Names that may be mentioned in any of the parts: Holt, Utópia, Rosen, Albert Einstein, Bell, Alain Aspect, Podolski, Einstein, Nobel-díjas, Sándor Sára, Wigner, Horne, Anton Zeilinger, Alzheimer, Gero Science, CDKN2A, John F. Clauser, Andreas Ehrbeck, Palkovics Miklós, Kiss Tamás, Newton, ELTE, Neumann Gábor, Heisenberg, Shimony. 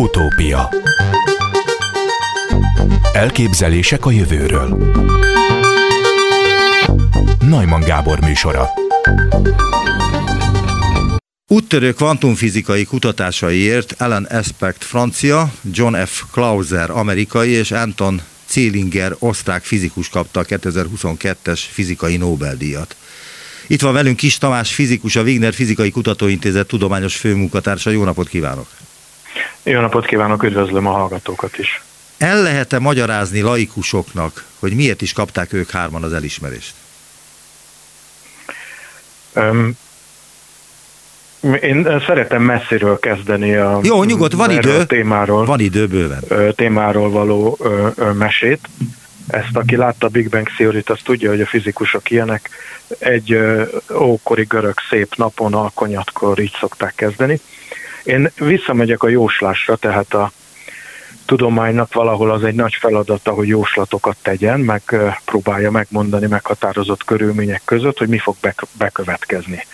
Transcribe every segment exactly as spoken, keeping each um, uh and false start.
Utópia. Elképzelések a jövőről. Neumann Gábor műsora. Úttörő kvantumfizikai kutatásaiért Alain Aspect francia, John F. Clauser amerikai és Anton Zeilinger osztrák fizikus kapta a kétezer-huszonkettes fizikai Nobel-díjat. Itt van velünk Kiss Tamás fizikus, a Wigner Fizikai Kutatóintézet tudományos főmunkatársa. Jó napot kívánok! Jó napot kívánok, üdvözlöm a hallgatókat is! El lehet-e magyarázni laikusoknak, hogy miért is kapták ők hárman az elismerést? Um, én szeretem messziről kezdeni a, Jó, nyugodt, van idő, témáról, van idő bőven. témáról való ö, ö, mesét. Ezt, aki látta a Big Bang theoryt, azt tudja, hogy a fizikusok ilyenek. Egy ö, ókori görög szép napon, alkonyatkor így szokták kezdeni. Én visszamegyek a jóslásra, tehát a tudománynak valahol az egy nagy feladata, hogy jóslatokat tegyen, meg próbálja megmondani meghatározott körülmények között, hogy mi fog bekövetkezni.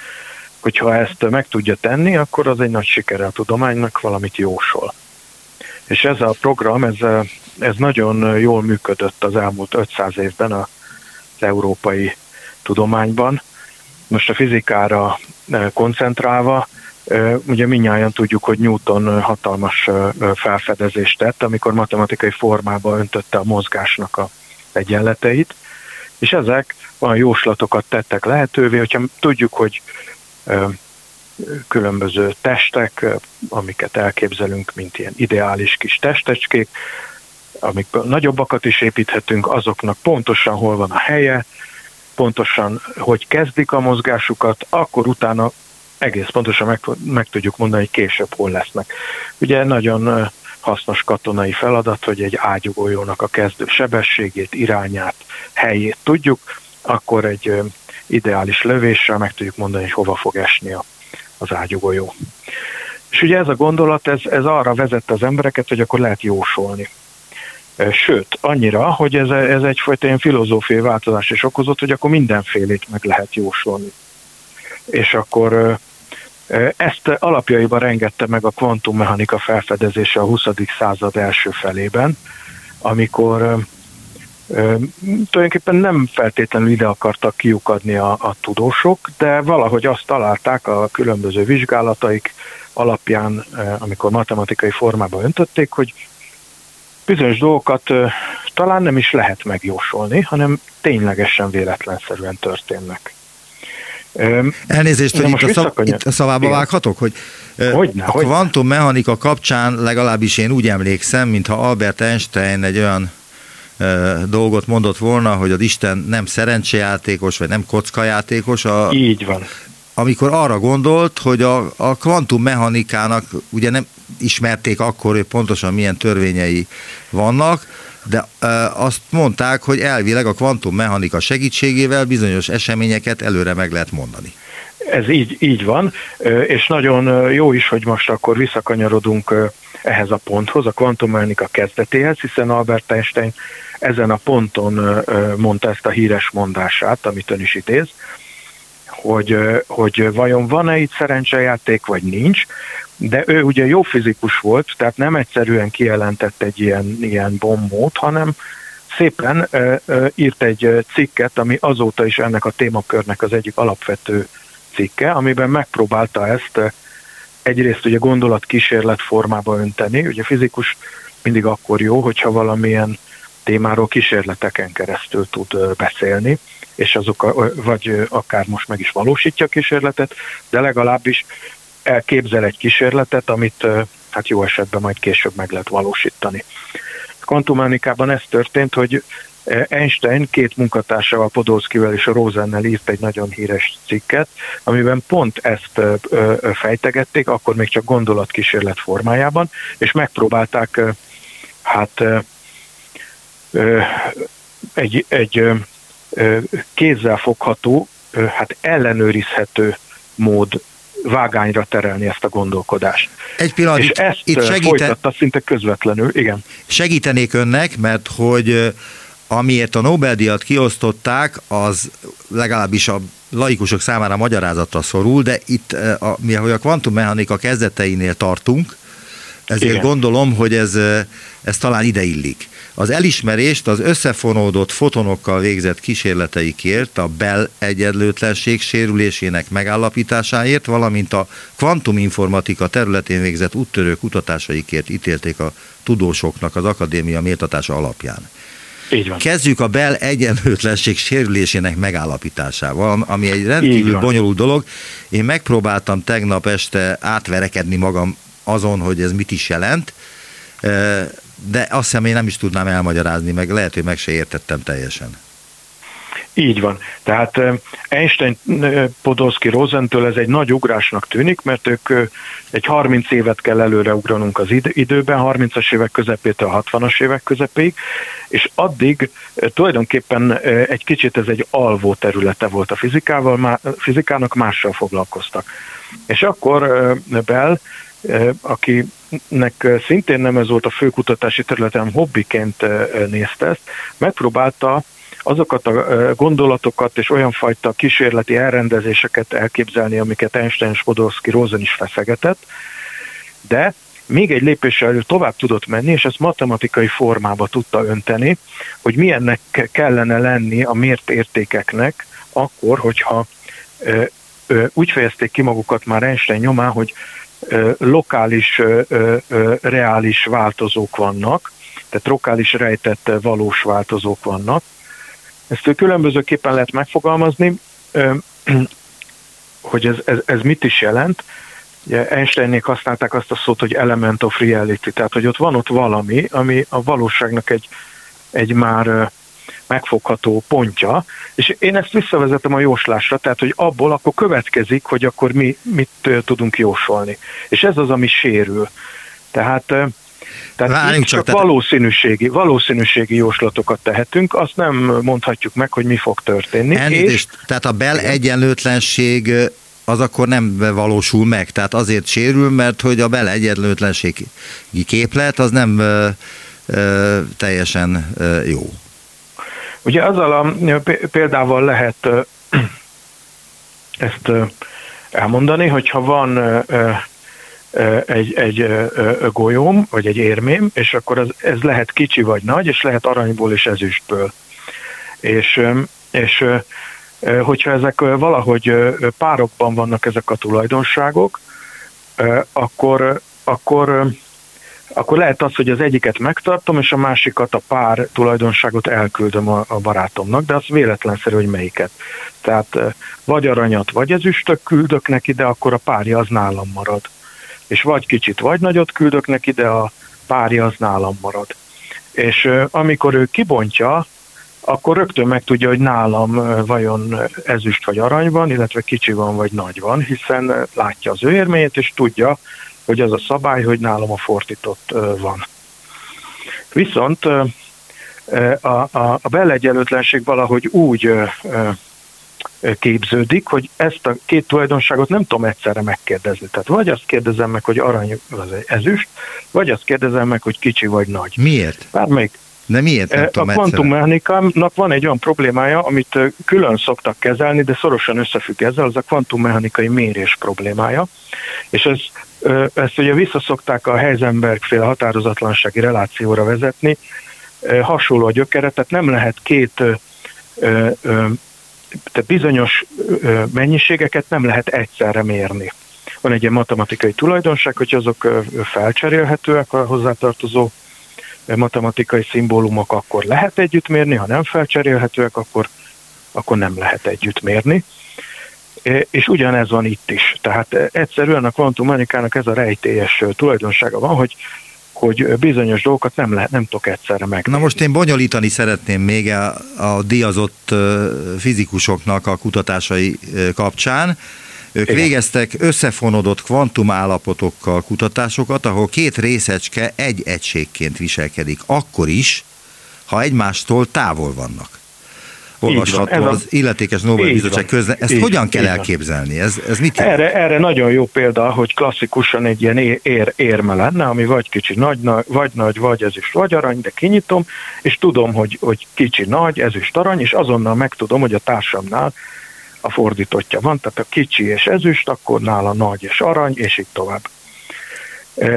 Hogyha ezt meg tudja tenni, akkor az egy nagy sikere a tudománynak, valamit jósol. És ez a program, ez, ez nagyon jól működött az elmúlt ötszáz évben az európai tudományban. Most a fizikára koncentrálva, ugye mindnyájan tudjuk, hogy Newton hatalmas felfedezést tett, amikor matematikai formába öntötte a mozgásnak az egyenleteit, és ezek olyan jóslatokat tettek lehetővé, hogyha tudjuk, hogy különböző testek, amiket elképzelünk, mint ilyen ideális kis testecskék, amikből nagyobbakat is építhetünk, azoknak pontosan hol van a helye, pontosan hogy kezdik a mozgásukat, akkor utána egész pontosan meg, meg tudjuk mondani, hogy később hol lesznek. Ugye nagyon hasznos katonai feladat, hogy egy ágyugójónak a kezdő sebességét, irányát, helyét tudjuk, akkor egy ideális lövéssel meg tudjuk mondani, hogy hova fog esni a, az ágyugójó. És ugye ez a gondolat, ez, ez arra vezette az embereket, hogy akkor lehet jósolni. Sőt, annyira, hogy ez, ez egyfajta ilyen filozófiai változást is okozott, hogy akkor mindenfélét meg lehet jósolni. És akkor ezt alapjaiban rengette meg a kvantummechanika felfedezése a huszadik század első felében, amikor tulajdonképpen nem feltétlenül ide akartak kiukadni a, a tudósok, de valahogy azt találták a különböző vizsgálataik alapján, amikor matematikai formába öntötték, hogy bizonyos dolgokat talán nem is lehet megjósolni, hanem ténylegesen véletlenszerűen történnek. Elnézést, hogy itt a, szav, itt a szavába vághatok, hogy hogyne, a kvantummechanika kapcsán legalábbis én úgy emlékszem, mintha Albert Einstein egy olyan e, dolgot mondott volna, hogy az Isten nem szerencsejátékos, vagy nem kockajátékos. A, Így van. Amikor arra gondolt, hogy a, a kvantummechanikának ugye nem ismerték akkor, hogy pontosan milyen törvényei vannak, de azt mondták, hogy elvileg a kvantummechanika segítségével bizonyos eseményeket előre meg lehet mondani. Ez így, így van, és nagyon jó is, hogy most akkor visszakanyarodunk ehhez a ponthoz, a kvantummechanika kezdetéhez, hiszen Albert Einstein ezen a ponton mondta ezt a híres mondását, amit ön is idéz, hogy, hogy vajon van-e itt szerencsejáték, vagy nincs, de ő ugye jó fizikus volt, tehát nem egyszerűen kijelentett egy ilyen, ilyen bombót, hanem szépen ö, ö, írt egy cikket, ami azóta is ennek a témakörnek az egyik alapvető cikke, amiben megpróbálta ezt egyrészt ugye gondolatkísérlet formába önteni. Ugye fizikus mindig akkor jó, hogyha valamilyen témáról kísérleteken keresztül tud beszélni, és azok, vagy akár most meg is valósítja a kísérletet, de legalábbis elképzel egy kísérletet, amit hát jó esetben majd később meg lehet valósítani. A kvantummechanikában ez történt, hogy Einstein két munkatársával, Podolskivel és a Rosennel írt egy nagyon híres cikket, amiben pont ezt fejtegették, akkor még csak gondolatkísérlet formájában, és megpróbálták hát egy, egy kézzelfogható, hát ellenőrizhető mód vágányra terelni ezt a gondolkodást. Egy pillanat, és itt, ezt itt segíten... folytatta szinte közvetlenül, igen. Segítenék önnek, mert hogy amiért a Nobel-díjat kiosztották, az legalábbis a laikusok számára magyarázatra szorul, de itt, a, mi ahogy a kvantummechanika kezdeteinél tartunk, Ezért igen, gondolom, hogy ez, ez talán ide illik. Az elismerést az összefonódott fotonokkal végzett kísérleteikért, a Bell egyenlőtlenség sérülésének megállapításáért, valamint a kvantuminformatika területén végzett úttörő kutatásaikért ítélték a tudósoknak az akadémia méltatása alapján. Így van. Kezdjük a Bell egyenlőtlenség sérülésének megállapításával, ami egy rendkívül bonyolult dolog. Én megpróbáltam tegnap este átverekedni magam azon, hogy ez mit is jelent, de azt hiszem, én nem is tudnám elmagyarázni, meg lehet, hogy meg se értettem teljesen. Így van. Tehát Einstein, Podolski, Rosentől ez egy nagy ugrásnak tűnik, mert ők egy harminc évet kell előre ugranunk az időben, harmincas évek közepétől a hatvanas évek közepéig, és addig tulajdonképpen egy kicsit ez egy alvó területe volt a fizikával, fizikának mással foglalkoztak. És akkor Bell, akinek szintén nem ez volt a fő kutatási területen, hobbiként nézte ezt, megpróbálta azokat a gondolatokat és olyan fajta kísérleti elrendezéseket elképzelni, amiket Einstein, Podolski, Rosen is feszegetett, de még egy lépéssel előtt tovább tudott menni, és ezt matematikai formába tudta önteni, hogy milyennek kellene lenni a mért értékeknek akkor, hogyha ö, ö, úgy fejezték ki magukat már Einstein nyomán, hogy ö, lokális, ö, ö, reális változók vannak, tehát lokális rejtett valós változók vannak. Ezt különbözőképpen lehet megfogalmazni, hogy ez, ez, ez mit is jelent. Ugye Einsteinnék használták azt a szót, hogy element of reality, tehát hogy ott van ott valami, ami a valóságnak egy, egy már megfogható pontja, és én ezt visszavezetem a jóslásra, tehát hogy abból akkor következik, hogy akkor mi mit tudunk jósolni. És ez az, ami sérül. Tehát... Tehát csak, csak valószínűségi, valószínűségi jóslatokat tehetünk, azt nem mondhatjuk meg, hogy mi fog történni. Elnézést, és... tehát a Bell egyenlőtlenség az akkor nem valósul meg, tehát azért sérül, mert hogy a Bell egyenlőtlenségi képlet az nem ö, ö, teljesen ö, jó. Ugye azzal a példával lehet ö, ezt ö, elmondani, hogyha van... Ö, egy, egy golyóm, vagy egy érmém, és akkor az, ez lehet kicsi vagy nagy, és lehet aranyból és ezüstből. És, és hogyha ezek valahogy párokban vannak ezek a tulajdonságok, akkor, akkor, akkor lehet az, hogy az egyiket megtartom, és a másikat, a pár tulajdonságot elküldöm a, a barátomnak, de az véletlenszerű, hogy melyiket. Tehát vagy aranyat, vagy ezüstöt küldök neki, de akkor a párja az nálam marad. És vagy kicsit, vagy nagyot küldök neki, de a párja az nálam marad. És uh, amikor ő kibontja, akkor rögtön megtudja, hogy nálam uh, vajon ezüst vagy arany van, illetve kicsi van, vagy nagy van, hiszen uh, látja az ő érményét, és tudja, hogy az a szabály, hogy nálam a fordított uh, van. Viszont uh, a, a, a Bell egyenlőtlenség valahogy úgy uh, uh, képződik, hogy ezt a két tulajdonságot nem tudom egyszerre megkérdezni. Tehát vagy azt kérdezem meg, hogy arany az ezüst, vagy azt kérdezem meg, hogy kicsi vagy nagy. Miért? Bármelyik. De miért nem tudom egyszerre? A kvantummechanikának van egy olyan problémája, amit külön szoktak kezelni, de szorosan összefügg ezzel, az a kvantummechanikai mérés problémája. És ez, ezt ugye visszaszokták a Heisenberg-féle határozatlansági relációra vezetni, hasonló a gyökere, tehát nem lehet két Tehát bizonyos mennyiségeket nem lehet egyszerre mérni. Van egy ilyen matematikai tulajdonság, hogy azok felcserélhetőek, a hozzátartozó matematikai szimbólumok, akkor lehet együtt mérni, ha nem felcserélhetőek, akkor, akkor nem lehet együtt mérni. És ugyanez van itt is. Tehát egyszerűen a kvantummechanikának ez a rejtélyes tulajdonsága van, hogy hogy bizonyos dolgokat nem, lehet, nem tudok egyszerre meg. Na most én bonyolítani szeretném még a, a díjazott fizikusoknak a kutatásai kapcsán. Ők igen, végeztek összefonódott kvantumállapotokkal kutatásokat, ahol két részecske egy egységként viselkedik. Akkor is, ha egymástól távol vannak. Olvasható van, az illetékes Nobel-bizottság közle. Ezt hogyan van, kell elképzelni? Ez, ez mit erre, erre nagyon jó példa, hogy klasszikusan egy ilyen ér, érme lenne, ami vagy kicsi, nagy, vagy nagy, vagy ezüst, vagy arany, de kinyitom, és tudom, hogy, hogy kicsi, nagy, ezüst, arany, és azonnal megtudom, hogy a társamnál a fordítottja van, tehát a kicsi és ezüst, akkor nála nagy és arany, és így tovább.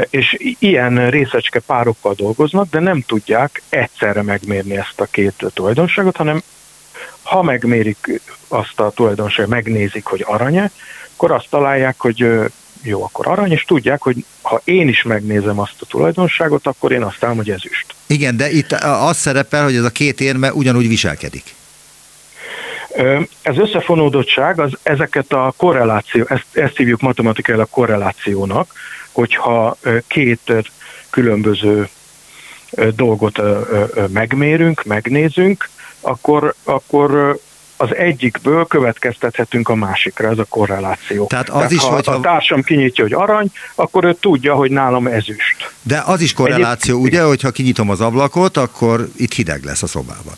És ilyen részecske párokkal dolgoznak, de nem tudják egyszerre megmérni ezt a két tulajdonságot, hanem ha megmérik azt a tulajdonságot, megnézik, hogy arany-e, akkor azt találják, hogy jó, akkor arany, és tudják, hogy ha én is megnézem azt a tulajdonságot, akkor én azt állom, hogy ezüst. Igen, de itt az szerepel, hogy ez a két érme ugyanúgy viselkedik. Ez összefonódottság, az, ezeket a korreláció, ezt, ezt hívjuk matematikailag korrelációnak, hogyha két különböző dolgot megmérünk, megnézünk, akkor, akkor az egyikből következtethetünk a másikra, ez a korreláció. Tehát az Tehát is, ha hogyha... a társam kinyitja, hogy arany, akkor ő tudja, hogy nálam ezüst. De az is korreláció, Egyéb... ugye, hogyha kinyitom az ablakot, akkor itt hideg lesz a szobában.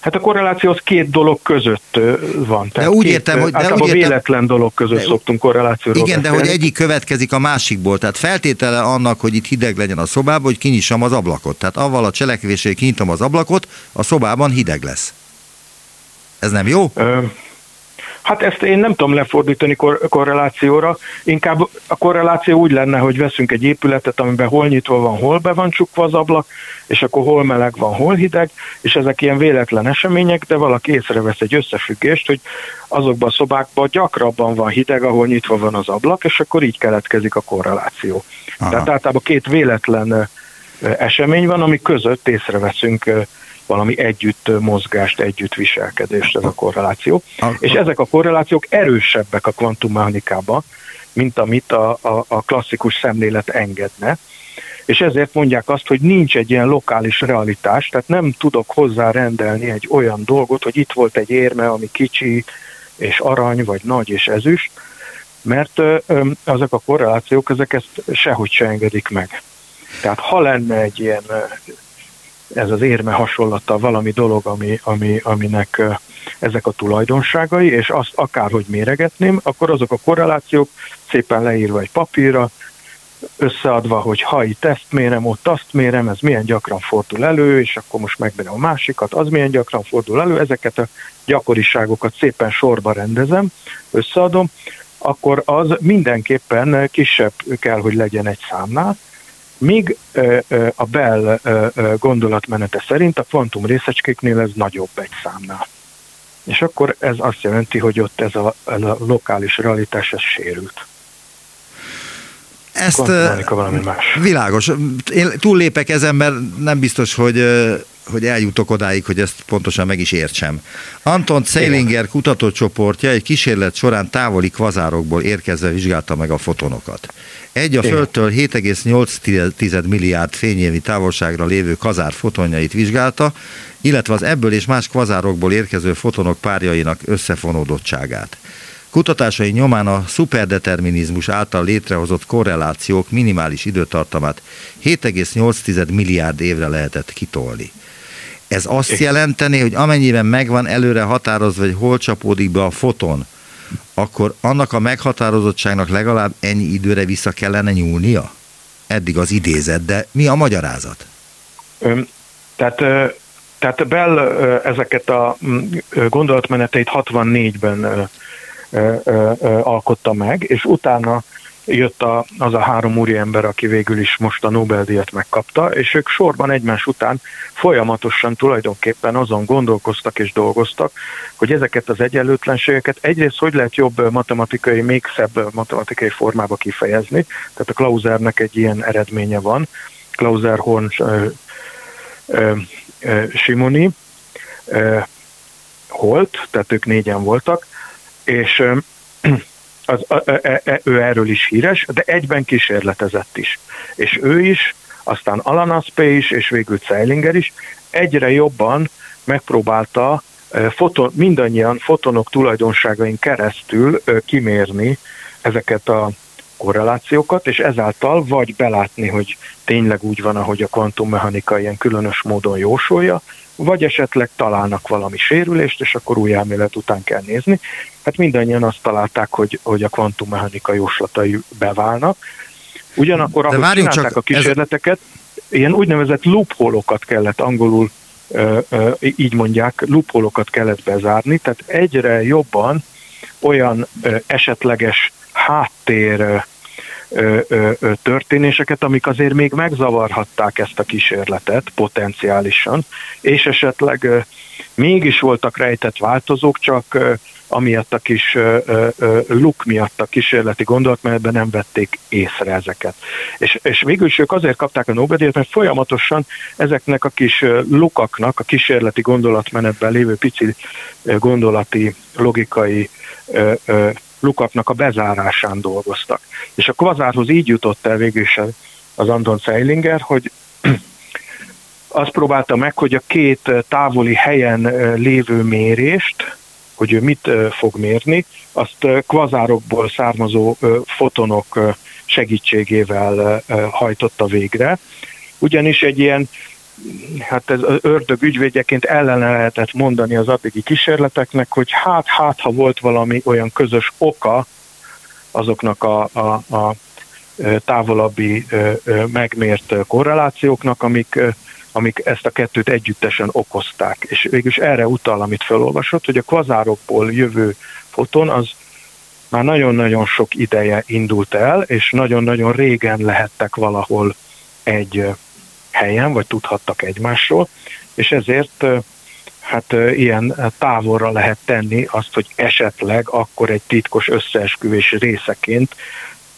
Hát a korreláció az két dolog között van. Tehát de úgy két, értem, hogy... De úgy értem, véletlen dolog között de, szoktunk korrelációról Igen, beszélni. De hogy egyik következik a másikból. Tehát feltétele annak, hogy itt hideg legyen a szobában, hogy kinyissam az ablakot. Tehát avval a cselekvéssel kinyitom az ablakot, a szobában hideg lesz. Ez nem jó? Ö, hát ezt én nem tudom lefordítani kor- korrelációra. Inkább a korreláció úgy lenne, hogy veszünk egy épületet, amiben hol nyitva van, hol be van csukva az ablak, és akkor hol meleg van, hol hideg, és ezek ilyen véletlen események, de valaki észrevesz egy összefüggést, hogy azokban a szobákban gyakrabban van hideg, ahol nyitva van az ablak, és akkor így keletkezik a korreláció. Aha. Tehát általában két véletlen esemény van, ami között észreveszünk valami együtt mozgást, együtt viselkedést, ez a korreláció. Akkor. És ezek a korrelációk erősebbek a kvantummechanikában, mint amit a, a, a klasszikus szemlélet engedne. És ezért mondják azt, hogy nincs egy ilyen lokális realitás, tehát nem tudok hozzárendelni egy olyan dolgot, hogy itt volt egy érme, ami kicsi és arany, vagy nagy és ezüst, mert ö, ö, ezek a korrelációk, ezek ezt sehogy se engedik meg. Tehát ha lenne egy ilyen... ez az érme hasonlata valami dolog, ami, ami, aminek ezek a tulajdonságai, és azt akárhogy méregetném, akkor azok a korrelációk szépen leírva egy papírra, összeadva, hogy ha itt ezt mérem, ott azt mérem, ez milyen gyakran fordul elő, és akkor most megmérem a másikat, az milyen gyakran fordul elő, ezeket a gyakoriságokat szépen sorba rendezem, összeadom, akkor az mindenképpen kisebb kell, hogy legyen egy számnál, míg a Bell gondolatmenete szerint a kvantum részecskéknél ez nagyobb egy számnál. És akkor ez azt jelenti, hogy ott ez a, ez a lokális realitás, ez sérült. Ezt Kvantumánika valami más. Világos. Én túllépek ezen, mert nem biztos, hogy, hogy eljutok odáig, hogy ezt pontosan meg is értsem. Anton Zeilinger kutatócsoportja egy kísérlet során távoli kvazárokból érkezve vizsgálta meg a fotonokat. Egy a Földtől hét egész nyolc tized milliárd fényévi távolságra lévő kvazár fotonjait vizsgálta, illetve az ebből és más kvazárokból érkező fotonok párjainak összefonódottságát. Kutatásai nyomán a szuperdeterminizmus által létrehozott korrelációk minimális időtartamát hét egész nyolc tized milliárd évre lehetett kitolni. Ez azt jelenteni, hogy amennyiben megvan előre határozva, hogy hol csapódik be a foton, akkor annak a meghatározottságnak legalább ennyi időre vissza kellene nyúlnia? Eddig az idézet, de mi a magyarázat? Öm, tehát... Ö- Tehát Bell ezeket a gondolatmeneteit hatvannégyben alkotta meg, és utána jött a, az a három úriember, aki végül is most a Nobel-díjat megkapta, és ők sorban egymás után folyamatosan tulajdonképpen azon gondolkoztak és dolgoztak, hogy ezeket az egyenlőtlenségeket egyrészt hogy lehet jobb matematikai, még szebb matematikai formába kifejezni, tehát a Clausernek egy ilyen eredménye van, Clauser, Horne, Shimony, Holt, tehát ők négyen voltak, és az, ő erről is híres, de egyben kísérletezett is. És ő is, aztán Alain Aspect is, és végül Zeilinger is egyre jobban megpróbálta foton, mindannyian fotonok tulajdonságain keresztül kimérni ezeket a korrelációkat, és ezáltal vagy belátni, hogy tényleg úgy van, ahogy a kvantummechanika ilyen különös módon jósolja, vagy esetleg találnak valami sérülést, és akkor új elmélet után kell nézni. Hát mindannyian azt találták, hogy, hogy a kvantummechanika jóslatai beválnak. Ugyanakkor, ahogy csinálták a kísérleteket, ez... ilyen úgynevezett loophole-okat kellett angolul, ö, ö, így mondják, loophole-okat kellett bezárni, tehát egyre jobban olyan ö, esetleges háttér ö, ö, történéseket, amik azért még megzavarhatták ezt a kísérletet potenciálisan, és esetleg ö, mégis voltak rejtett változók, csak ö, amiatt a kis ö, ö, luk miatt a kísérleti gondolatmenetben nem vették észre ezeket. És, és végülis ők azért kapták a Nobel-díjat, mert folyamatosan ezeknek a kis lukaknak, a kísérleti gondolatmenetben lévő pici gondolati, logikai ö, ö, lukaknak a bezárásán dolgoztak. És a kvazárhoz így jutott el végülis az Anton Zeilinger, hogy azt próbálta meg, hogy a két távoli helyen lévő mérést, hogy ő mit fog mérni, azt kvazárokból származó fotonok segítségével hajtotta végre. Ugyanis egy ilyen, hát ez ördög ügyvédjeként ellen lehetett mondani az addigi kísérleteknek, hogy hát, hát ha volt valami olyan közös oka azoknak a, a, a távolabbi megmért korrelációknak, amik, amik ezt a kettőt együttesen okozták. És végülis erre utal, amit felolvasott, hogy a kvazárokból jövő foton az már nagyon-nagyon sok ideje indult el, és nagyon-nagyon régen lehettek valahol egy helyen, vagy tudhattak egymásról, és ezért hát ilyen távolra lehet tenni azt, hogy esetleg akkor egy titkos összeesküvés részeként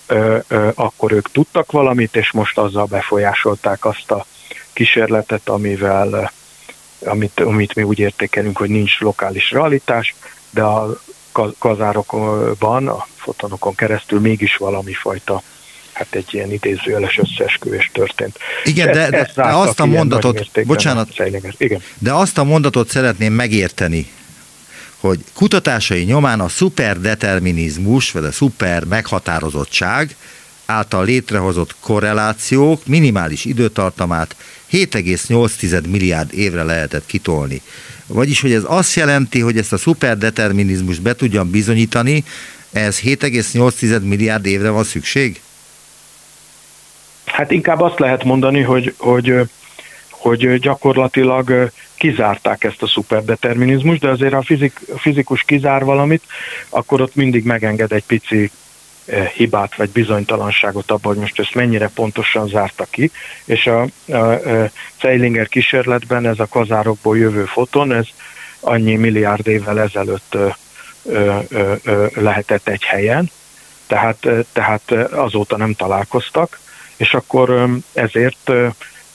ö, ö, akkor ők tudtak valamit, és most azzal befolyásolták azt a kísérletet, amivel, amit, amit mi úgy értékelünk, hogy nincs lokális realitás, de a kvazárokban, a fotonokon keresztül mégis valami fajta, hát egy ilyen idézőjeles összeesküvés történt. Igen, de, de, de azt a mondatot, bocsánat, Igen. de azt a mondatot szeretném megérteni, hogy kutatásai nyomán a szuperdeterminizmus, vagy a szuper meghatározottság által létrehozott korrelációk minimális időtartamát hét egész nyolc tized milliárd évre lehetett kitolni. Vagyis, hogy ez azt jelenti, hogy ezt a szuperdeterminizmust be tudjam bizonyítani, ez hét egész nyolc tized milliárd évre van szükség? Hát inkább azt lehet mondani, hogy, hogy, hogy gyakorlatilag kizárták ezt a szuperdeterminizmust, de azért ha fizik, a fizikus kizár valamit, akkor ott mindig megenged egy pici hibát vagy bizonytalanságot abban, hogy most ezt mennyire pontosan zárta ki. És a, a, a Zeilinger kísérletben ez a kvazárokból jövő foton, ez annyi milliárd évvel ezelőtt ö, ö, ö, lehetett egy helyen, tehát, tehát azóta nem találkoztak. És akkor ezért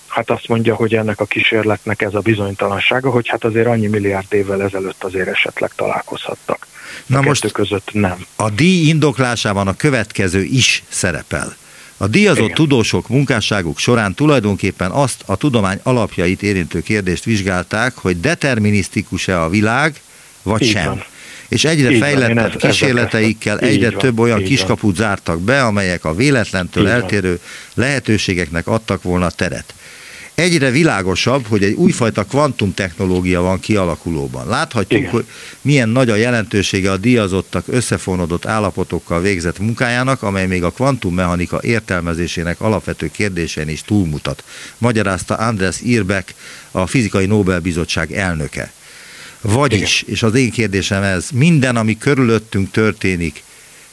hát azt mondja, hogy ennek a kísérletnek ez a bizonytalansága, hogy hát azért annyi milliárd évvel ezelőtt azért esetleg találkozhattak. Na a most között nem. A díj indoklásában a következő is szerepel. A díjazott Igen. tudósok munkásságuk során tulajdonképpen azt a tudomány alapjait érintő kérdést vizsgálták, hogy determinisztikus-e a világ, vagy Így sem. Van. És egyre így fejlettebb van, kísérleteikkel egyre van, több olyan kiskaput van. zártak be, amelyek a véletlentől így eltérő van. lehetőségeknek adtak volna teret. Egyre világosabb, hogy egy újfajta kvantumtechnológia van kialakulóban. Láthatjuk, igen. hogy milyen nagy a jelentősége a díjazottak összefonódott állapotokkal végzett munkájának, amely még a kvantummechanika értelmezésének alapvető kérdésén is túlmutat, magyarázta Andreas Ehrbeck, a Fizikai Nobel-bizottság elnöke. Vagyis, igen. és az én kérdésem ez, minden, ami körülöttünk történik,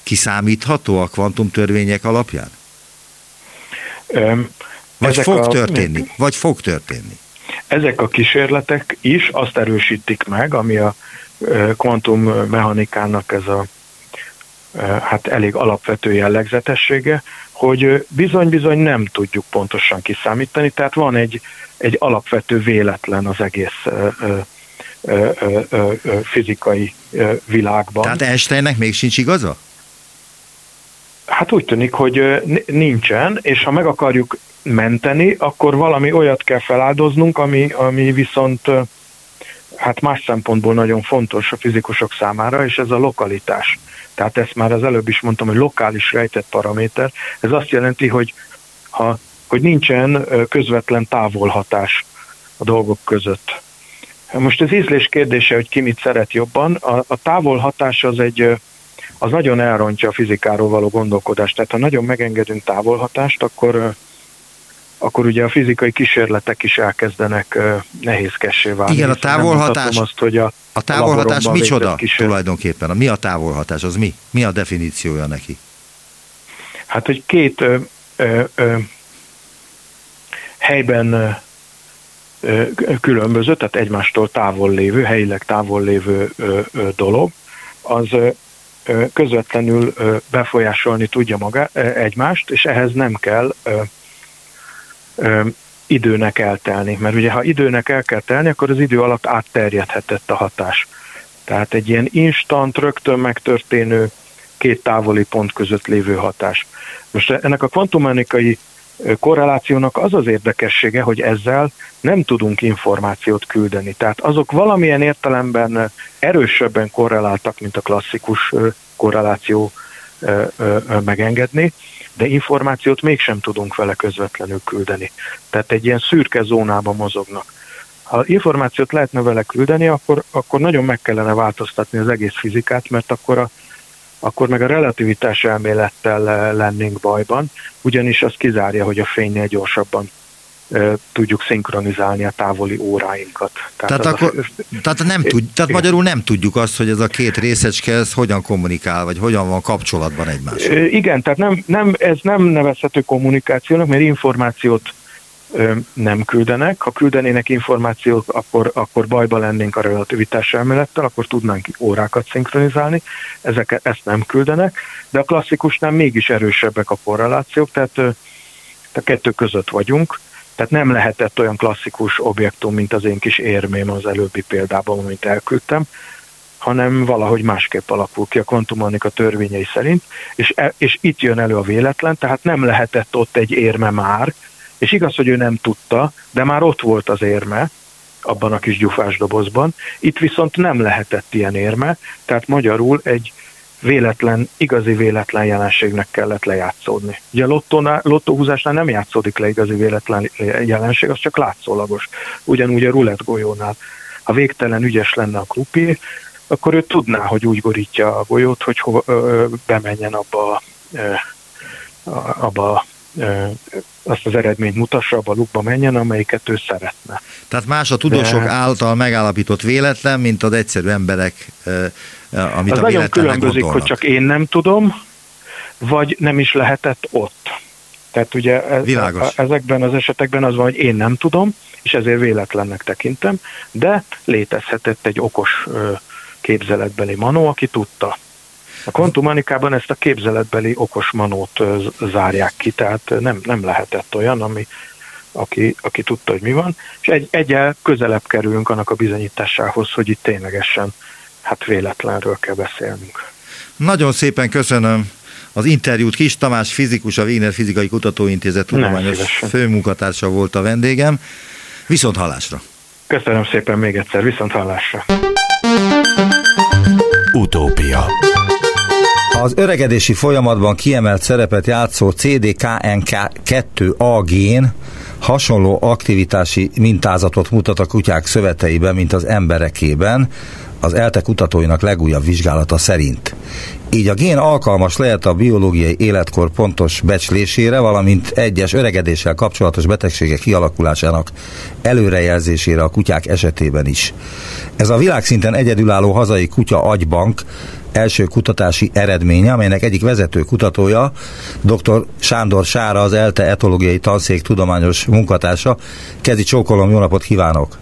kiszámítható a kvantumtörvények alapján? Um, vagy fog a, történni? Vagy fog történni? Ezek a kísérletek is azt erősítik meg, ami a kvantummechanikának ez a hát elég alapvető jellegzetessége, hogy bizony-bizony nem tudjuk pontosan kiszámítani, tehát van egy, egy alapvető véletlen az egész Ö, ö, ö, fizikai ö, világban. Tehát Einsteinnek még sincs igaza? Hát úgy tűnik, hogy nincsen, és ha meg akarjuk menteni, akkor valami olyat kell feláldoznunk, ami, ami viszont hát más szempontból nagyon fontos a fizikusok számára, és ez a lokalitás. Tehát ezt már az előbb is mondtam, hogy lokális rejtett paraméter. Ez azt jelenti, hogy, ha, hogy nincsen közvetlen távolhatás a dolgok között. Most az ízlés kérdése, hogy ki mit szeret jobban, a, a távol hatás az egy, az nagyon elrontja a fizikáról való gondolkodást. Tehát ha nagyon megengedünk távol hatást, akkor, akkor ugye a fizikai kísérletek is elkezdenek nehézkessé válni. Igen, a távol hatás, azt, hogy a, a távol hatás micsoda tulajdonképpen? Mi a távol hatás? Az mi? Mi a definíciója neki? Hát, hogy két ö, ö, ö, helyben ö, ö, különböző, tehát egymástól távol lévő, helyileg távol lévő ö, ö, dolog, az ö, közvetlenül ö, befolyásolni tudja maga, ö, egymást, és ehhez nem kell ö, ö, időnek eltelni. Mert ugye, ha időnek el kell telni, akkor az idő alatt átterjedhetett a hatás. Tehát egy ilyen instant, rögtön megtörténő, két távoli pont között lévő hatás. Most ennek a kvantummechanikai korrelációnak az az érdekessége, hogy ezzel nem tudunk információt küldeni. Tehát azok valamilyen értelemben erősebben korreláltak, mint a klasszikus korreláció megengedni, de információt mégsem tudunk vele közvetlenül küldeni. Tehát egy ilyen szürke zónában mozognak. Ha információt lehetne vele küldeni, akkor, akkor nagyon meg kellene változtatni az egész fizikát, mert akkor a akkor meg a relativitás elmélettel lennénk bajban, ugyanis az kizárja, hogy a fénynél gyorsabban e, tudjuk szinkronizálni a távoli óráinkat. Tehát, tehát, akkor, a... tehát, nem tud, tehát magyarul nem tudjuk azt, hogy ez a két részecske ez hogyan kommunikál, vagy hogyan van kapcsolatban egymással. Igen, tehát nem, nem, ez nem nevezhető kommunikációnak, mert információt ö, nem küldenek. Ha küldenének információt, akkor, akkor bajba lennénk a relativitás elmélettel, akkor tudnánk órákat szinkronizálni. Ezek, ezt nem küldenek, de a klasszikusnál mégis erősebbek a korrelációk, tehát ö, a kettő között vagyunk. Tehát nem lehetett olyan klasszikus objektum, mint az én kis érmém az előbbi példában, amit elküldtem, hanem valahogy másképp alakul ki a kvantummechanika törvényei szerint, és, és itt jön elő a véletlen, tehát nem lehetett ott egy érme már, és igaz, hogy ő nem tudta, de már ott volt az érme, abban a kis gyufás dobozban. Itt viszont nem lehetett ilyen érme, tehát magyarul egy véletlen, igazi véletlen jelenségnek kellett lejátszódni. Ugye a lottóhúzásnál nem játszódik le igazi véletlen jelenség, az csak látszólagos. Ugyanúgy a rulett golyónál. Ha végtelen ügyes lenne a krupié, akkor ő tudná, hogy úgy gorítja a golyót, hogy hova, ö, bemenjen abba abba azt az eredményt mutassa, abba lukba menjen, amelyiket ő szeretne. Tehát más a tudósok de... által megállapított véletlen, mint az egyszerű emberek, amit az a véletlennek gondolnak. Az nagyon különbözik, hogy csak én nem tudom, vagy nem is lehetett ott. Tehát ugye ez, ezekben az esetekben az van, hogy én nem tudom, és ezért véletlennek tekintem, de létezhetett egy okos képzeletbeli manó, aki tudta. A kvantummechanikában ezt a képzeletbeli okos manót zárják ki, tehát nem, nem lehetett olyan, ami, aki, aki tudta, hogy mi van, és egy, egyel közelebb kerülünk annak a bizonyításához, hogy itt ténylegesen hát véletlenről kell beszélnünk. Nagyon szépen köszönöm az interjút. Kiss Tamás fizikus, a Wigner Fizikai Kutatóintézet tudományos főmunkatársa volt a vendégem. Viszont hallásra! Köszönöm szépen még egyszer, viszont hallásra! Utópia. Az öregedési folyamatban kiemelt szerepet játszó cé dé ká en kettő á gén hasonló aktivitási mintázatot mutat a kutyák szöveteiben, mint az emberekében, az ELTE kutatóinak legújabb vizsgálata szerint. Így a gén alkalmas lehet a biológiai életkor pontos becslésére, valamint egyes öregedéssel kapcsolatos betegségek kialakulásának előrejelzésére a kutyák esetében is. Ez a világszinten egyedülálló hazai kutya agybank első kutatási eredménye, amelynek egyik vezető kutatója, dr. Sándor Sára, az ELTE etológiai tanszék tudományos munkatársa. Kezi csókolom, jó napot kívánok!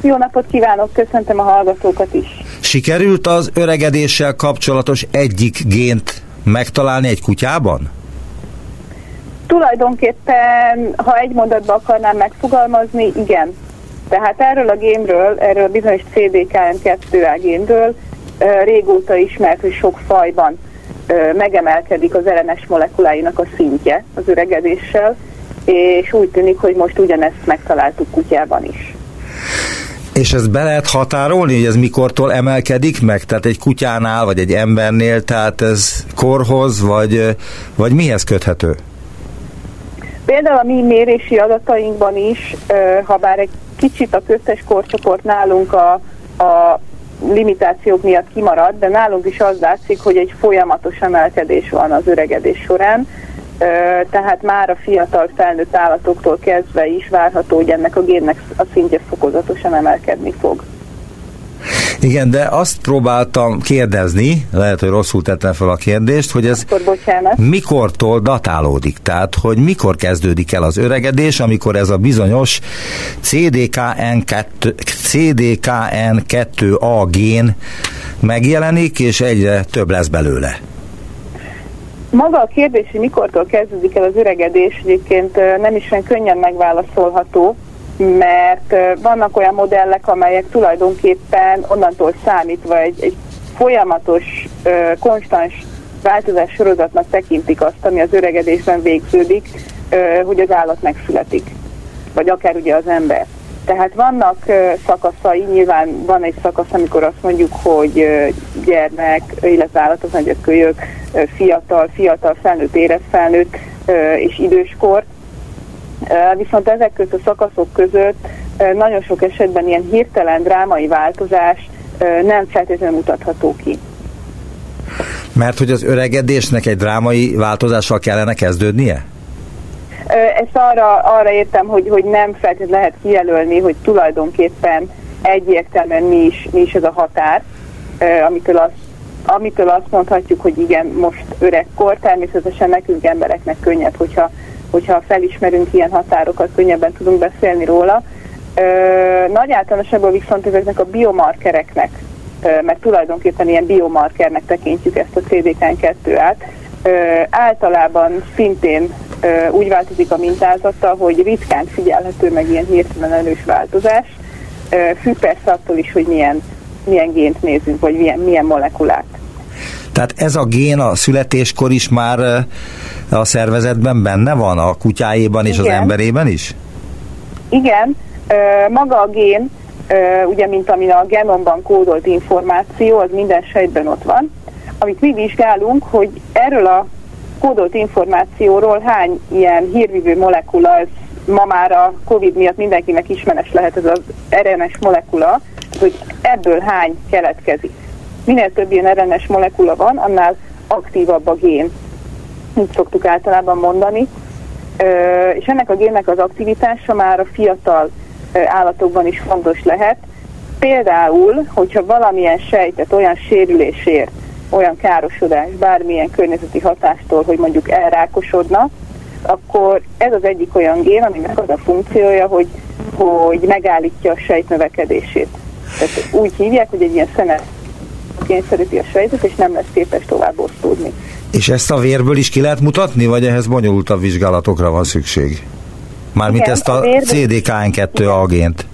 Jó napot kívánok, köszöntöm a hallgatókat is! Sikerült az öregedéssel kapcsolatos egyik gént megtalálni egy kutyában? Tulajdonképpen, ha egy mondatban akarnám megfogalmazni, igen. Tehát erről a génről, erről a bizonyos cé dé ká en kettő á génről régóta ismert, hogy sok fajban megemelkedik az er en es molekuláinak a szintje az öregedéssel, és úgy tűnik, hogy most ugyanezt megtaláltuk kutyában is. És ezt be lehet határolni, hogy ez mikortól emelkedik meg? Tehát egy kutyánál, vagy egy embernél, tehát ez korhoz, vagy, vagy mihez köthető? Például a mi mérési adatainkban is, ha bár egy kicsit a köztes korcsoport nálunk a, a limitációk miatt kimarad, de nálunk is az látszik, hogy egy folyamatos emelkedés van az öregedés során, tehát már a fiatal felnőtt állatoktól kezdve is várható, hogy ennek a génnek a szintje fokozatosan emelkedni fog. Igen, de azt próbáltam kérdezni, lehet, hogy rosszul tettem fel a kérdést, hogy ez mikortól datálódik, tehát hogy mikor kezdődik el az öregedés, amikor ez a bizonyos C D K N kettő A gén megjelenik, és egyre több lesz belőle. Maga a kérdés, hogy mikortól kezdődik el az öregedés, egyébként nem is olyan könnyen megválaszolható, mert vannak olyan modellek, amelyek tulajdonképpen onnantól számítva egy, egy folyamatos, konstans változás sorozatnak tekintik azt, ami az öregedésben végződik, hogy az állat megszületik, vagy akár ugye az ember. Tehát vannak szakaszai, nyilván van egy szakasz, amikor azt mondjuk, hogy gyermek, illetve állat, az nagyobb kölyök, fiatal, fiatal, felnőtt, érett felnőtt és időskor. Viszont ezek között a szakaszok között nagyon sok esetben ilyen hirtelen drámai változás nem feltétlenül mutatható ki. Mert hogy az öregedésnek egy drámai változással kellene kezdődnie? Ezt arra, arra értem, hogy, hogy nem feltétlenül lehet kijelölni, hogy tulajdonképpen egyértelműen mi is, mi is ez a határ, amitől azt, amitől azt mondhatjuk, hogy igen, most öregkor. Természetesen nekünk embereknek könnyebb, hogyha hogyha felismerünk ilyen határokat, könnyebben tudunk beszélni róla. Nagy általánosabban viszont ezeknek a biomarkereknek, mert tulajdonképpen ilyen biomarkernek tekintjük ezt a C D K N kettő A-t, általában szintén úgy változik a mintázata, hogy ritkán figyelhető meg ilyen hirtelen erős változás, függ persze attól is, hogy milyen, milyen gént nézünk, vagy milyen, milyen molekulát. Tehát ez a gén a születéskor is már a szervezetben benne van, a kutyájában és igen, az emberében is? Igen, maga a gén, ugye mint amin a genomban kódolt információ, az minden sejtben ott van, amit mi vizsgálunk, hogy erről a kódolt információról hány ilyen hírvívő molekula, ez ma már a Covid miatt mindenkinek ismeres lehet ez az R N S molekula, hogy ebből hány keletkezik. Minél több ilyen R N S molekula van, annál aktívabb a gén. Így szoktuk általában mondani. És ennek a génnek az aktivitása már a fiatal állatokban is fontos lehet. Például, hogyha valamilyen sejtet olyan sérülésért, olyan károsodás, bármilyen környezeti hatástól, hogy mondjuk elrákosodna, akkor ez az egyik olyan gén, aminek az a funkciója, hogy, hogy megállítja a sejt növekedését. Tehát úgy hívják, hogy egy ilyen szenet kényszeríti a sejtet, és nem lesz képes tovább osztódni. És ezt a vérből is ki lehet mutatni, vagy ehhez bonyolultabb vizsgálatokra van szükség? Mármint igen, ezt a, a vérből... C D K N kettő A gént.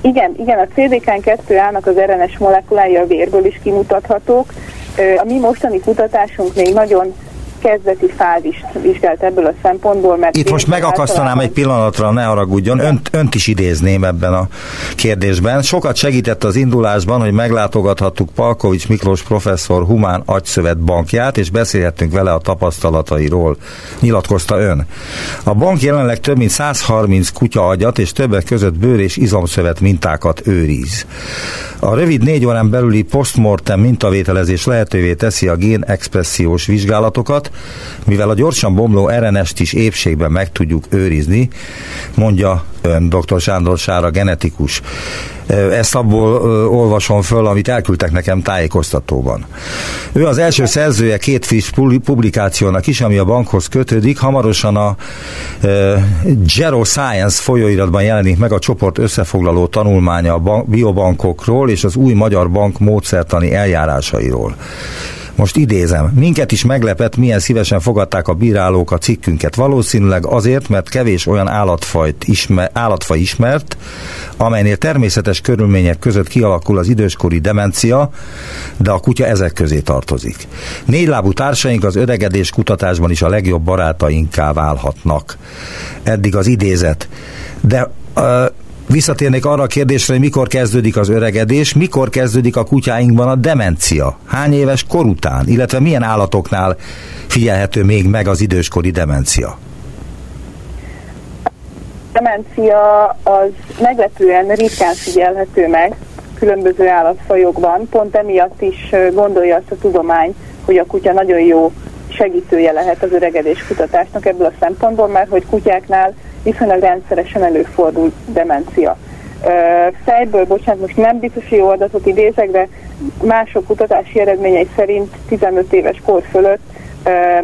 Igen, igen, a C D K N kettő A-nak az R N S molekulái a vérből is kimutathatók. A mi mostani kutatásunk még nagyon kezdeti fázist vizsgált ebből a szempontból, mert... Itt most megakasztanám egy pillanatra, ne haragudjon, önt, önt is idézném ebben a kérdésben. Sokat segített az indulásban, hogy meglátogathattuk Palkovics Miklós professzor humán agyszövet bankját, és beszélhettünk vele a tapasztalatairól, nyilatkozta ön. A bank jelenleg több mint száz harminc kutya agyat, és többek között bőr- és izomszövet mintákat őriz. A rövid négy órán belüli postmortem mintavételezés lehetővé teszi a génexpressziós vizsgálatokat, mivel a gyorsan bomló R N S-t is épségben meg tudjuk őrizni, mondja ön, dr. Sándor Sára genetikus. Ezt abból olvasom föl, amit elküldtek nekem tájékoztatóban. Ő az első szerzője két friss publikációnak is, ami a bankhoz kötődik. Hamarosan a Gero Science folyóiratban jelenik meg a csoport összefoglaló tanulmánya a biobankokról és az új magyar bank módszertani eljárásairól. Most idézem, minket is meglepett, milyen szívesen fogadták a bírálók a cikkünket. Valószínűleg azért, mert kevés olyan állatfajt ismer, állatfaj ismert, amelynél természetes körülmények között kialakul az időskori demencia, de a kutya ezek közé tartozik. Négylábú társaink az öregedés kutatásban is a legjobb barátainká válhatnak. Eddig az idézet. De... Uh, Visszatérnék arra a kérdésre, hogy mikor kezdődik az öregedés, mikor kezdődik a kutyáinkban a demencia, hány éves kor után, illetve milyen állatoknál figyelhető még meg az időskori demencia? A demencia az meglepően ritkán figyelhető meg különböző állatfajokban, pont emiatt is gondolja azt a tudomány, hogy a kutya nagyon jó segítője lehet az öregedés kutatásnak ebből a szempontból, mert hogy kutyáknál viszonylag rendszeresen előfordul demencia. Fejből, bocsánat, most nem biztos, hogy jó adatot idézek, de mások kutatási eredményei szerint tizenöt éves kor fölött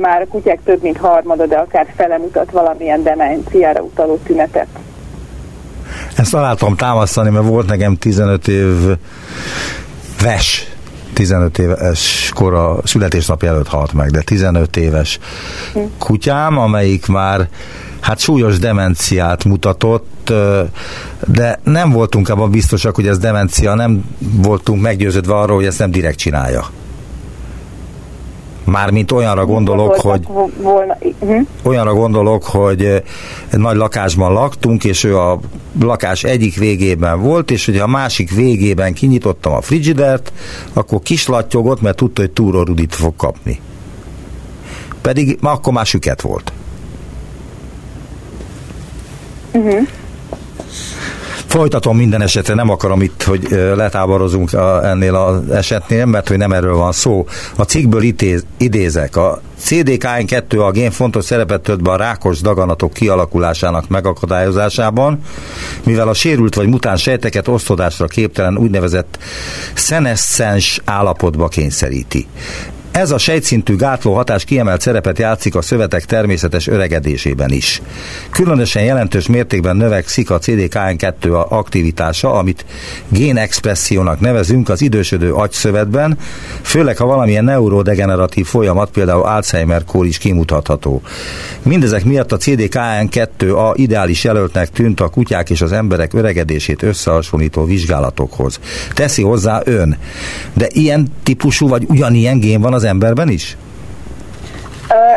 már a kutyák több mint harmada, de akár fele mutat valamilyen demenciára utaló tünetet. Ezt találtam támasztani, mert volt nekem tizenöt éves, tizenöt éves kora, születésnapja előtt halt meg, de tizenöt éves kutyám, amelyik már hát súlyos demenciát mutatott, de nem voltunk abban biztosak, hogy ez demencia, nem voltunk meggyőződve arról, hogy ezt nem direkt csinálja. Mármint olyanra gondolok, hogy volna. Uh-huh. olyanra gondolok, hogy egy nagy lakásban laktunk, és ő a lakás egyik végében volt, és hogyha a másik végében kinyitottam a frigidert, akkor kislattyogott, mert tudta, hogy túró rudit fog kapni. Pedig akkor már süket volt. Uh-huh. Folytatom minden esetre, nem akarom itt, hogy letáborozunk a, ennél az esetnél, mert hogy nem erről van szó. A cikkből itéz, idézek. A cé dé ká en kettő á gén fontos szerepet tölt be a rákos daganatok kialakulásának megakadályozásában, mivel a sérült vagy mutáns sejteket osztódásra képtelen úgynevezett szeneszens állapotba kényszeríti. Ez a sejtszintű gátló hatás kiemelt szerepet játszik a szövetek természetes öregedésében is. Különösen jelentős mértékben növekszik a cé dé ká en kettő á aktivitása, amit génexpressziónak nevezünk az idősödő agyszövetben, főleg ha valamilyen neurodegeneratív folyamat, például Alzheimer-kór is kimutatható. Mindezek miatt a cé dé ká en kettő á ideális jelöltnek tűnt a kutyák és az emberek öregedését összehasonlító vizsgálatokhoz. Teszi hozzá ön. De ilyen típusú vagy ugyanilyen gén van az emberben is?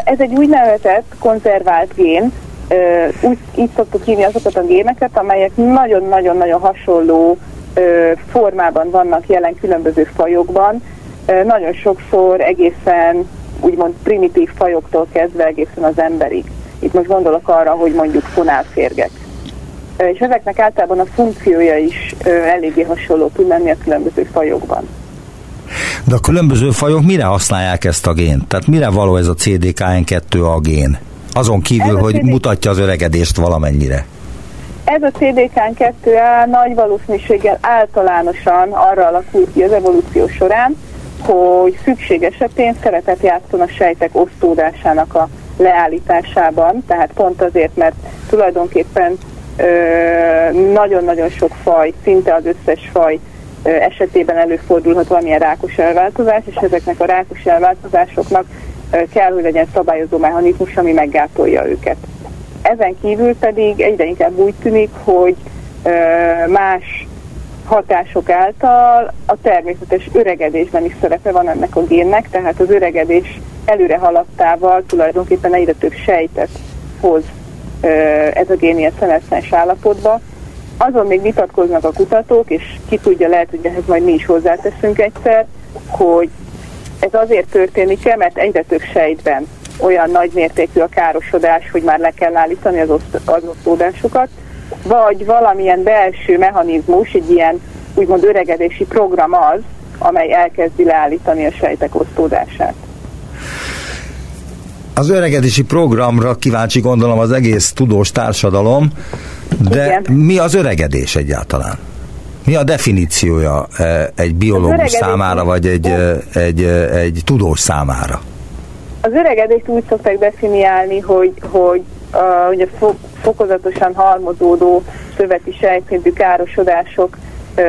Ez egy úgynevezett konzervált gén. Úgy így szoktuk hívni azokat a géneket, amelyek nagyon-nagyon-nagyon hasonló formában vannak jelen különböző fajokban. Nagyon sokszor egészen úgymond primitív fajoktól kezdve egészen az emberig. Itt most gondolok arra, hogy mondjuk fonálférgek. És ezeknek általában a funkciója is eléggé hasonló tud lenni a különböző fajokban. De a különböző fajok mire használják ezt a gént? Tehát mire való ez a cé dé ká en kettő á gén? Azon kívül, hogy cé dé... mutatja az öregedést valamennyire. Ez a cé dé ká en kettő á nagy valószínűséggel általánosan arra alakul ki az evolúció során, hogy szükség esetén szerepet játszon a sejtek osztódásának a leállításában, tehát pont azért, mert tulajdonképpen ö, nagyon-nagyon sok faj, szinte az összes faj esetében előfordulhat valamilyen rákos elváltozás, és ezeknek a rákos elváltozásoknak kell, hogy legyen szabályozó mechanizmus, ami meggátolja őket. Ezen kívül pedig egyre inkább úgy tűnik, hogy más hatások által a természetes öregedésben is szerepe van ennek a génnek, tehát az öregedés előre haladtával tulajdonképpen egyre több sejtet hoz ez a gén ilyen szeneszens állapotba. Azon még vitatkoznak a kutatók, és ki tudja, lehet, hogy ehhez majd mi is hozzáteszünk egyszer, hogy ez azért történik-e, mert egyre több sejtben olyan nagy mértékű a károsodás, hogy már le kell állítani az osztódásokat, vagy valamilyen belső mechanizmus, egy ilyen úgymond öregedési program az, amely elkezdi leállítani a sejtek osztódását. Az öregedési programra kíváncsi, gondolom, az egész tudós társadalom, de igen. Mi az öregedés egyáltalán? Mi a definíciója egy biológus számára, vagy egy, egy, egy, egy tudós számára? Az öregedést úgy szokták definiálni, hogy, hogy uh, ugye fokozatosan halmozódó szöveti sejtszintű károsodások uh,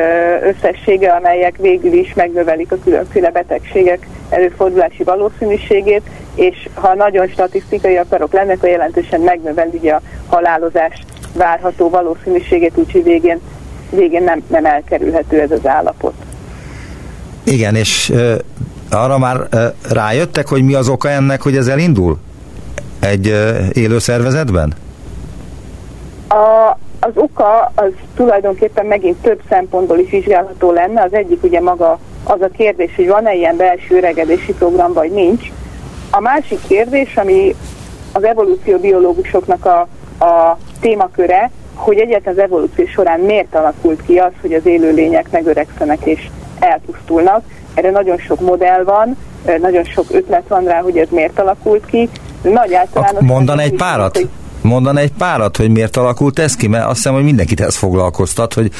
összessége, amelyek végül is megnövelik a különféle betegségek előfordulási valószínűségét, és ha nagyon statisztikai akarok lenni, akkor jelentősen megnöveli ugye a halálozás várható valószínűségét, úgyhogy végén, végén nem, nem elkerülhető ez az állapot. Igen, és e, arra már e, rájöttek, hogy mi az oka ennek, hogy ez elindul? Egy e, élő szervezetben? A, az oka az tulajdonképpen megint több szempontból is vizsgálható lenne. Az egyik ugye maga az a kérdés, hogy van-e ilyen belső öregedési program, vagy nincs. A másik kérdés, ami az evolúcióbiológusoknak a, a témaköre, hogy egyáltalán az evolúció során miért alakult ki az, hogy az élőlények megöregszenek és elpusztulnak. Erre nagyon sok modell van, nagyon sok ötlet van rá, hogy ez miért alakult ki. Nagy általános... Mondan egy párat? Hogy, mondaná egy párat, hogy miért alakult ez ki? Mert azt hiszem, hogy mindenkit ez foglalkoztat, hogy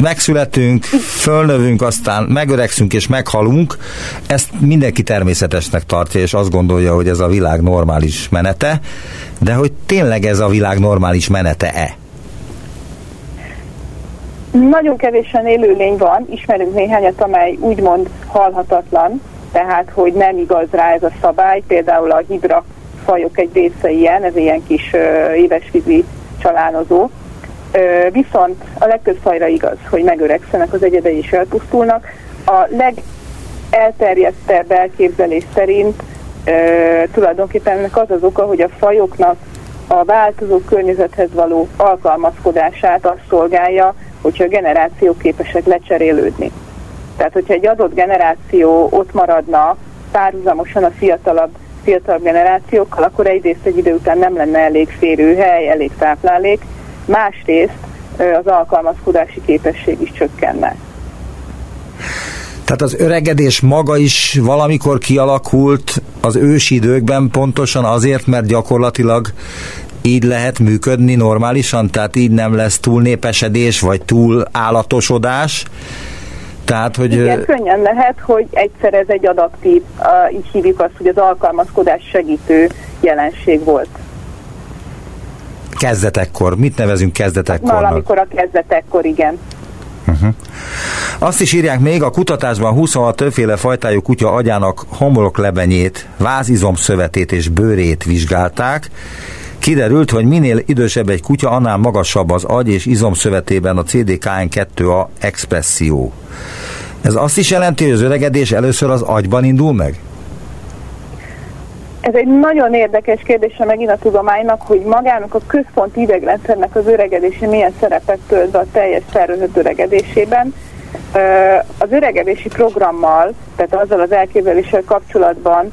megszületünk, fölnövünk, aztán megöregszünk és meghalunk, ezt mindenki természetesnek tartja, és azt gondolja, hogy ez a világ normális menete, de hogy tényleg ez a világ normális menete-e? Nagyon kevésen élőlény van, ismerünk néhányat, amely úgymond halhatatlan, tehát hogy nem igaz rá ez a szabály, például a hidra fajok egy része ilyen, ez ilyen kis ö, édesvízi csalánozó. Ö, viszont a legtöbb fajra igaz, hogy megöregszenek az egyedei és elpusztulnak. A legelterjedtebb elképzelés szerint ö, tulajdonképpen ennek az az oka, hogy a fajoknak a változó környezethez való alkalmazkodását azt szolgálja, hogyha a generációk képesek lecserélődni. Tehát, hogyha egy adott generáció ott maradna párhuzamosan a fiatalabb, fiatalabb generációkkal, akkor egyrészt egy idő után nem lenne elég férőhely, elég táplálék, másrészt az alkalmazkodási képesség is csökkenne. Tehát az öregedés maga is valamikor kialakult az ősi időkben pontosan azért, mert gyakorlatilag így lehet működni normálisan, tehát így nem lesz túl népesedés, vagy túl állatosodás. Tehát, hogy... Igen, könnyen lehet, hogy egyszer ez egy adaptív, így hívjuk azt, hogy az alkalmazkodás segítő jelenség volt. Kezdetekkor. Mit nevezünk kezdetekkornak? Valamikor a kezdetekkor, igen. Uh-huh. Azt is írják még, a kutatásban huszonhat többféle fajtájú kutya agyának homloklebenyét, vázizomszövetét és bőrét vizsgálták. Kiderült, hogy minél idősebb egy kutya, annál magasabb az agy és izomszövetében a cé dé ká en kettő á expresszió. Ez azt is jelenti, hogy az öregedés először az agyban indul meg? Ez egy nagyon érdekes kérdése megint a tudománynak, hogy magának a központi idegrendszernek az öregedése milyen szerepet tölt be a teljes szervezet öregedésében. Az öregedési programmal, tehát azzal az elképzeléssel kapcsolatban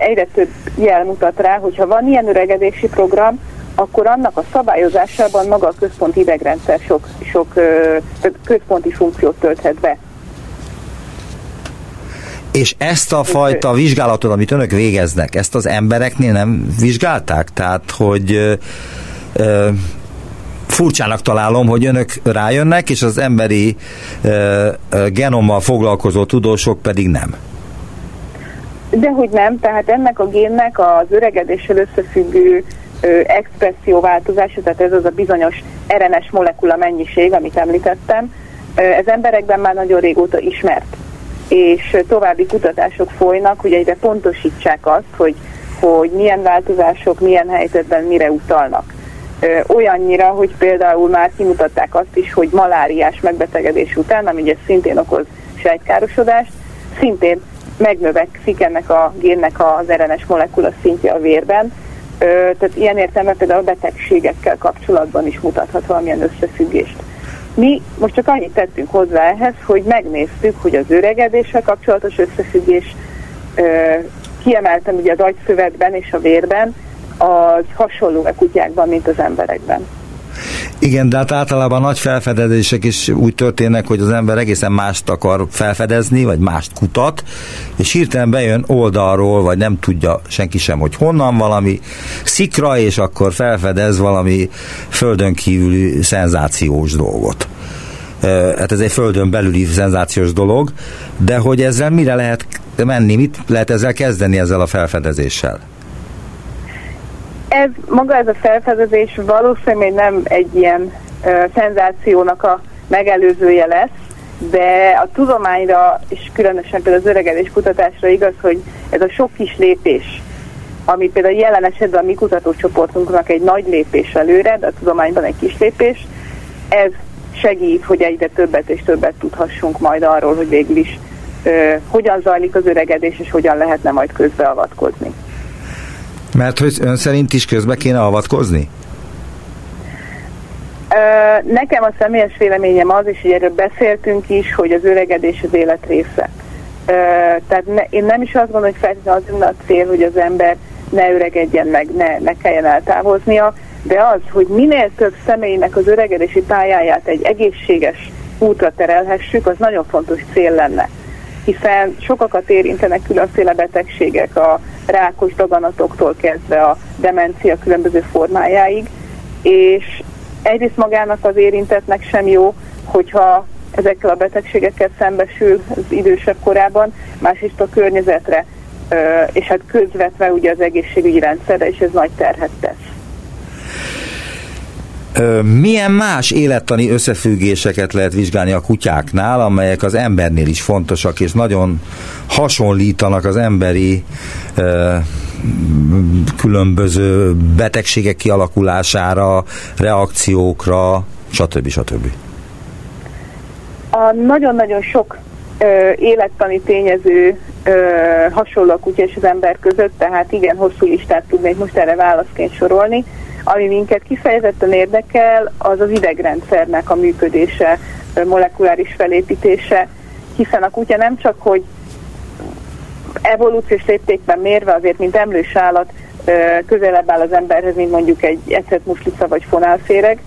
egyre több jel mutat rá, hogyha van ilyen öregedési program, akkor annak a szabályozásában maga a központi idegrendszer sok, sok központi funkciót tölthet be. És ezt a fajta vizsgálatot, amit önök végeznek, ezt az embereknél nem vizsgálták? Tehát, hogy ö, ö, furcsának találom, hogy önök rájönnek, és az emberi ö, ö, genommal foglalkozó tudósok pedig nem. Dehogy nem, tehát ennek a génnek az öregedéssel összefüggő ö, expresszió változása, tehát ez az a bizonyos er en es molekula mennyiség, amit említettem, ö, ez emberekben már nagyon régóta ismert. És további kutatások folynak, hogy egyre pontosítsák azt, hogy, hogy milyen változások, milyen helyzetben mire utalnak. Ö, olyannyira, hogy például már kimutatták azt is, hogy maláriás megbetegedés után, ami ugye szintén okoz sejtkárosodást, szintén megnövekszik ennek a génnek az er en es molekula szintje a vérben. Ö, tehát ilyen értelemben például a betegségekkel kapcsolatban is mutathat valamilyen összefüggést. Mi most csak annyit tettünk hozzá ehhez, hogy megnéztük, hogy az öregedéssel kapcsolatos összefüggés, ö, kiemeltem ugye az agyszövetben és a vérben, az hasonló a kutyákban, mint az emberekben. Igen, de hát általában nagy felfedezések is úgy történnek, hogy az ember egészen mást akar felfedezni, vagy mást kutat, és hirtelen bejön oldalról, vagy nem tudja senki sem, hogy honnan valami szikra, és akkor felfedez valami földön kívüli szenzációs dolgot. Hát ez egy földön belüli szenzációs dolog, de hogy ezzel mire lehet menni, mit lehet ezzel kezdeni, ezzel a felfedezéssel? Ez, maga ez a felfedezés valószínűleg nem egy ilyen ö, szenzációnak a megelőzője lesz, de a tudományra, és különösen például az öregedés kutatásra igaz, hogy ez a sok kis lépés, ami például jelen esetben a mi kutatócsoportunknak egy nagy lépés előre, de a tudományban egy kis lépés, ez segít, hogy egyre többet és többet tudhassunk majd arról, hogy végül is ö, hogyan zajlik az öregedés, és hogyan lehetne majd közbeavatkozni. Mert hogy ön szerint is közbe kéne avatkozni? Nekem a személyes véleményem az, és erről beszéltünk is, hogy az öregedés az élet része. Tehát ne, én nem is azt gondolom, hogy feltétlenül az a cél, hogy az ember ne öregedjen meg, ne, ne kelljen eltávoznia, de az, hogy minél több személynek az öregedési pályáját egy egészséges útra terelhessük, az nagyon fontos cél lenne. hiszen sokakat érintenek különféle betegségek, a rákos daganatoktól kezdve a demencia különböző formájáig, és egyrészt magának az érintettnek sem jó, hogyha ezekkel a betegségekkel szembesül az idősebb korában, másrészt a környezetre, és hát közvetve ugye az egészségügyi rendszerre, és ez nagy terhet tesz. Milyen más élettani összefüggéseket lehet vizsgálni a kutyáknál, amelyek az embernél is fontosak, és nagyon hasonlítanak az emberi ö, különböző betegségek kialakulására, reakciókra, stb. stb. A nagyon-nagyon sok ö, élettani tényező ö, hasonló a kutya és az ember között, tehát igen, hosszú listát tudnék most erre válaszként sorolni. Ami minket kifejezetten érdekel, az az idegrendszernek a működése, molekuláris felépítése, hiszen a kutya nem csak, hogy evolúciós léptékben mérve azért, mint emlős állat, közelebb áll az emberhez, mint mondjuk egy ecetmuslica vagy fonálféreg,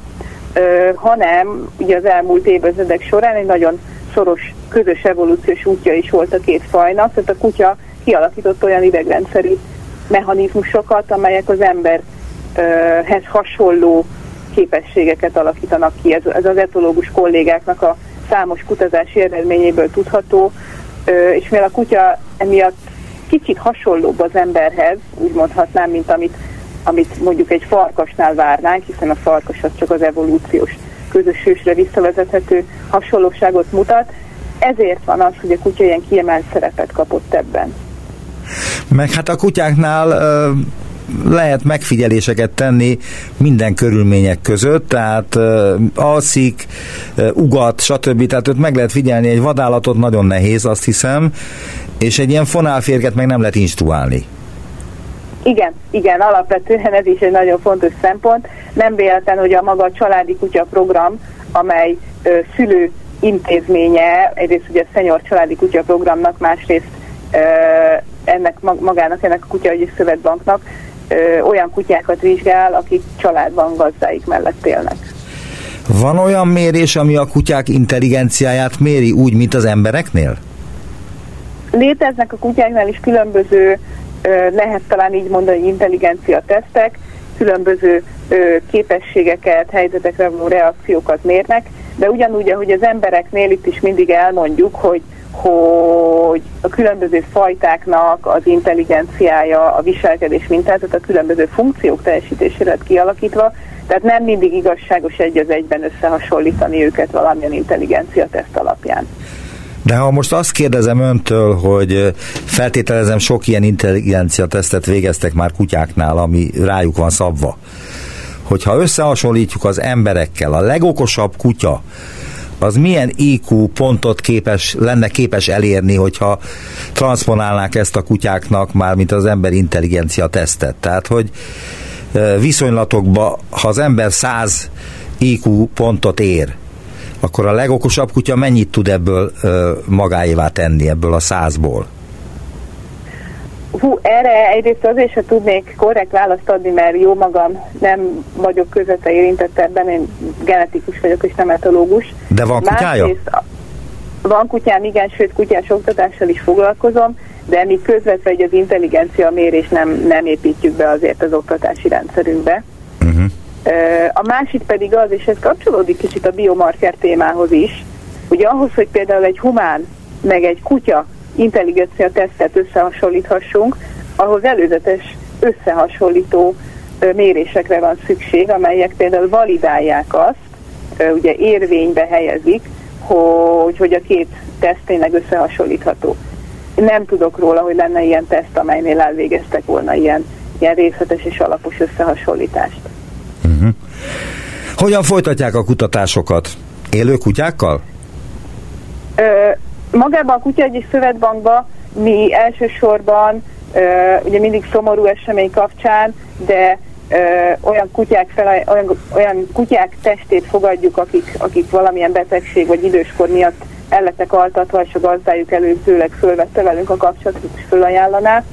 hanem ugye az elmúlt évezredek során egy nagyon szoros, közös evolúciós útja is volt a két fajnak, tehát a kutya kialakított olyan idegrendszeri mechanizmusokat, amelyek az ember hez hasonló képességeket alakítanak ki. Ez, ez az etológus kollégáknak a számos kutatási eredményéből tudható, és mivel a kutya emiatt kicsit hasonlóbb az emberhez, úgy mondhatnám, mint amit, amit mondjuk egy farkasnál várnánk, hiszen a farkas az csak az evolúciós közös ősre visszavezethető hasonlóságot mutat, ezért van az, hogy a kutya ilyen kiemelt szerepet kapott ebben. Meg hát a kutyáknál ö... lehet megfigyeléseket tenni minden körülmények között, tehát uh, alszik, uh, ugat, stb. Tehát ott meg lehet figyelni, egy vadállatot nagyon nehéz, azt hiszem, és egy ilyen fonálférget meg nem lehet instruálni. Igen, igen, alapvetően ez is egy nagyon fontos szempont. Nem véletlen, hogy a maga a családi kutya program, amely uh, szülő intézménye, egyrészt ugye a senior családi kutya programnak, másrészt uh, ennek magának, ennek a kutyaügyi szövetbanknak, olyan kutyákat vizsgál, akik családban gazdáik mellett élnek. Van olyan mérés, ami a kutyák intelligenciáját méri, úgy, mint az embereknél? Léteznek a kutyáknál is különböző, lehet talán így mondani, intelligencia tesztek, különböző képességeket, helyzetekre való reakciókat mérnek, de ugyanúgy, ahogy az embereknél itt is mindig elmondjuk, hogy hogy a különböző fajtáknak az intelligenciája, a viselkedés mintázat a különböző funkciók teljesítésére lett kialakítva, tehát nem mindig igazságos egy az egyben összehasonlítani őket valamilyen intelligencia teszt alapján. De ha most azt kérdezem öntől, hogy feltételezem, sok ilyen intelligencia tesztet végeztek már kutyáknál, ami rájuk van szabva, hogyha összehasonlítjuk az emberekkel, a legokosabb kutya az milyen i kú pontot képes, lenne képes elérni, hogyha transponálnák ezt a kutyáknak már, mint az ember intelligencia tesztet. Tehát, hogy viszonylatokban, ha az ember száz i kú pontot ér, akkor a legokosabb kutya mennyit tud ebből magáévá tenni, ebből a százból? Hú, erre egyrészt azért sem tudnék korrekt választ adni, mert jó magam nem vagyok közvetve érintett ebben, én genetikus vagyok és nem etológus. De van kutyája? Másrészt, van kutyám, igen, sőt kutyás oktatással is foglalkozom, de mi közvetve hogy az intelligencia mérés nem, nem építjük be azért az oktatási rendszerünkbe. Uh-huh. A másik pedig az, és ez kapcsolódik kicsit a biomarker témához is, hogy ahhoz, hogy például egy humán meg egy kutya intelligencia tesztet összehasonlíthassunk, ahhoz előzetes összehasonlító mérésekre van szükség, amelyek például validálják azt, ugye érvénybe helyezik, hogy, hogy a két teszt tényleg összehasonlítható. Nem tudok róla, hogy lenne ilyen teszt, amelynél elvégeztek volna ilyen, ilyen részletes és alapos összehasonlítást. Uh-huh. Hogyan folytatják a kutatásokat? Élő kutyákkal? Ö- Magában a Kutyaügyi Szövetbankban mi elsősorban, ugye mindig szomorú esemény kapcsán, de olyan kutyák, fel, olyan, olyan kutyák testét fogadjuk, akik, akik valamilyen betegség vagy időskor miatt ellettek altatva, és a gazdájuk előzőleg fölvette velünk a kapcsolatot, és fölajánlaná.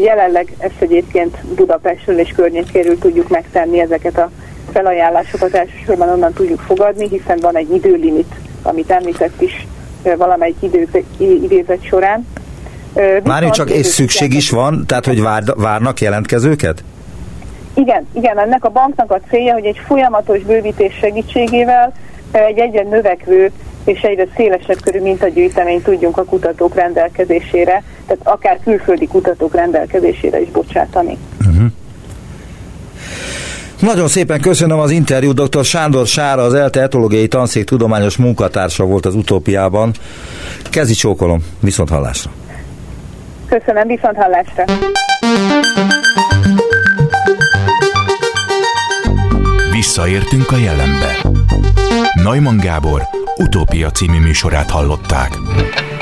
Jelenleg ezt egyébként Budapestről és környékéről tudjuk megtenni, ezeket a felajánlásokat elsősorban onnan tudjuk fogadni, hiszen van egy időlimit, amit említett is valamelyik idő, idézet során. Mármint csak, és szükség is van, tehát hogy vár, várnak jelentkezőket? Igen, igen, ennek a banknak a célja, hogy egy folyamatos bővítés segítségével egy egyre növekvő és egyre szélesebb körű mintagyűjteményt tudjunk a kutatók rendelkezésére, tehát akár külföldi kutatók rendelkezésére is bocsátani. Uh-huh. Nagyon szépen köszönöm az interjút, dr. Sándor Sára, az ELTE etológiai tanszék tudományos munkatársa volt az Utópiában. Kezi csókolom, viszont hallásra. Köszönöm, viszont hallásra. Visszaértünk a jelenbe. Neumann Gábor Utópia című műsorát hallották.